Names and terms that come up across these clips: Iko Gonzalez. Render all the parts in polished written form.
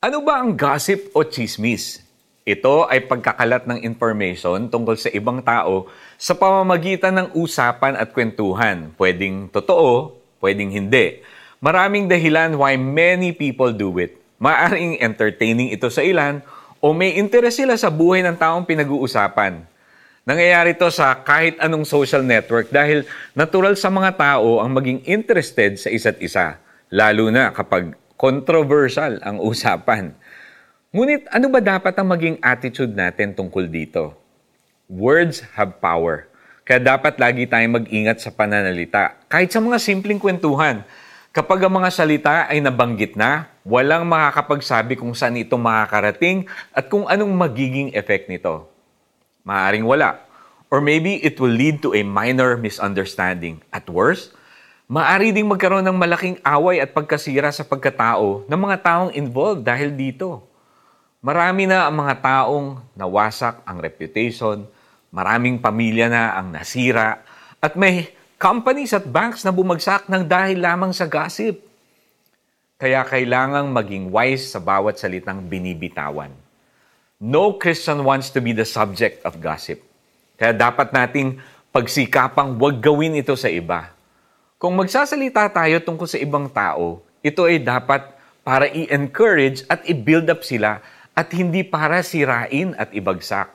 Ano ba ang gossip o chismis? Ito ay pagkakalat ng information tungkol sa ibang tao sa pamamagitan ng usapan at kwentuhan. Pwedeng totoo, pwedeng hindi. Maraming dahilan why many people do it. Maaring entertaining ito sa ilan o may interes sila sa buhay ng taong pinag-uusapan. Nangyayari ito sa kahit anong social network dahil natural sa mga tao ang maging interested sa isa't isa, lalo na kapag controversial ang usapan. Ngunit ano ba dapat ang maging attitude natin tungkol dito? Words have power. Kaya dapat lagi tayong mag-ingat sa pananalita. Kahit sa mga simpleng kwentuhan, kapag ang mga salita ay nabanggit na, walang makakapagsabi kung saan ito makakarating at kung anong magiging effect nito. Maaring wala. Or maybe it will lead to a minor misunderstanding. At worst, maari ding magkaroon ng malaking away at pagkasira sa pagkatao ng mga taong involved dahil dito. Marami na ang mga taong nawasak ang reputation, maraming pamilya na ang nasira, at may companies at banks na bumagsak ng dahil lamang sa gossip. Kaya kailangang maging wise sa bawat salitang binibitawan. No Christian wants to be the subject of gossip. Kaya dapat nating pagsikapang huwag gawin ito sa iba. Kung magsasalita tayo tungkol sa ibang tao, ito ay dapat para i-encourage at i-build up sila at hindi para sirain at ibagsak.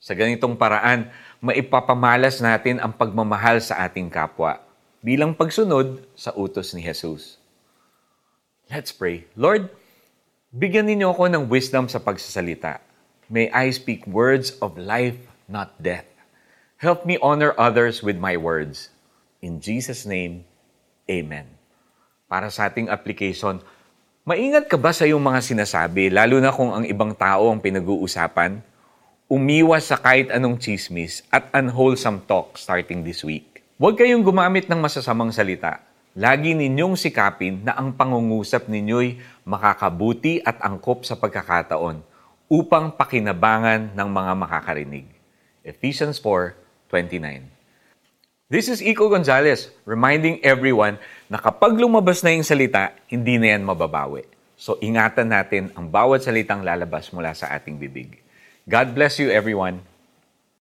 Sa ganitong paraan, maipapamalas natin ang pagmamahal sa ating kapwa bilang pagsunod sa utos ni Jesus. Let's pray. Lord, bigyan ninyo ako ng wisdom sa pagsasalita. May I speak words of life, not death. Help me honor others with my words. In Jesus' name, Amen. Para sa ating application, maingat ka ba sa iyong mga sinasabi, lalo na kung ang ibang tao ang pinag-uusapan? Umiwas sa kahit anong chismis at unwholesome talk starting this week. Huwag kayong gumamit ng masasamang salita. Lagi ninyong sikapin na ang pangungusap ninyo'y makakabuti at angkop sa pagkakataon upang pakinabangan ng mga makakarinig. Ephesians 4:29. This is Iko Gonzalez, reminding everyone na kapag lumabas na yung salita, hindi na yan mababawi. So ingatan natin ang bawat salitang lalabas mula sa ating bibig. God bless you, everyone.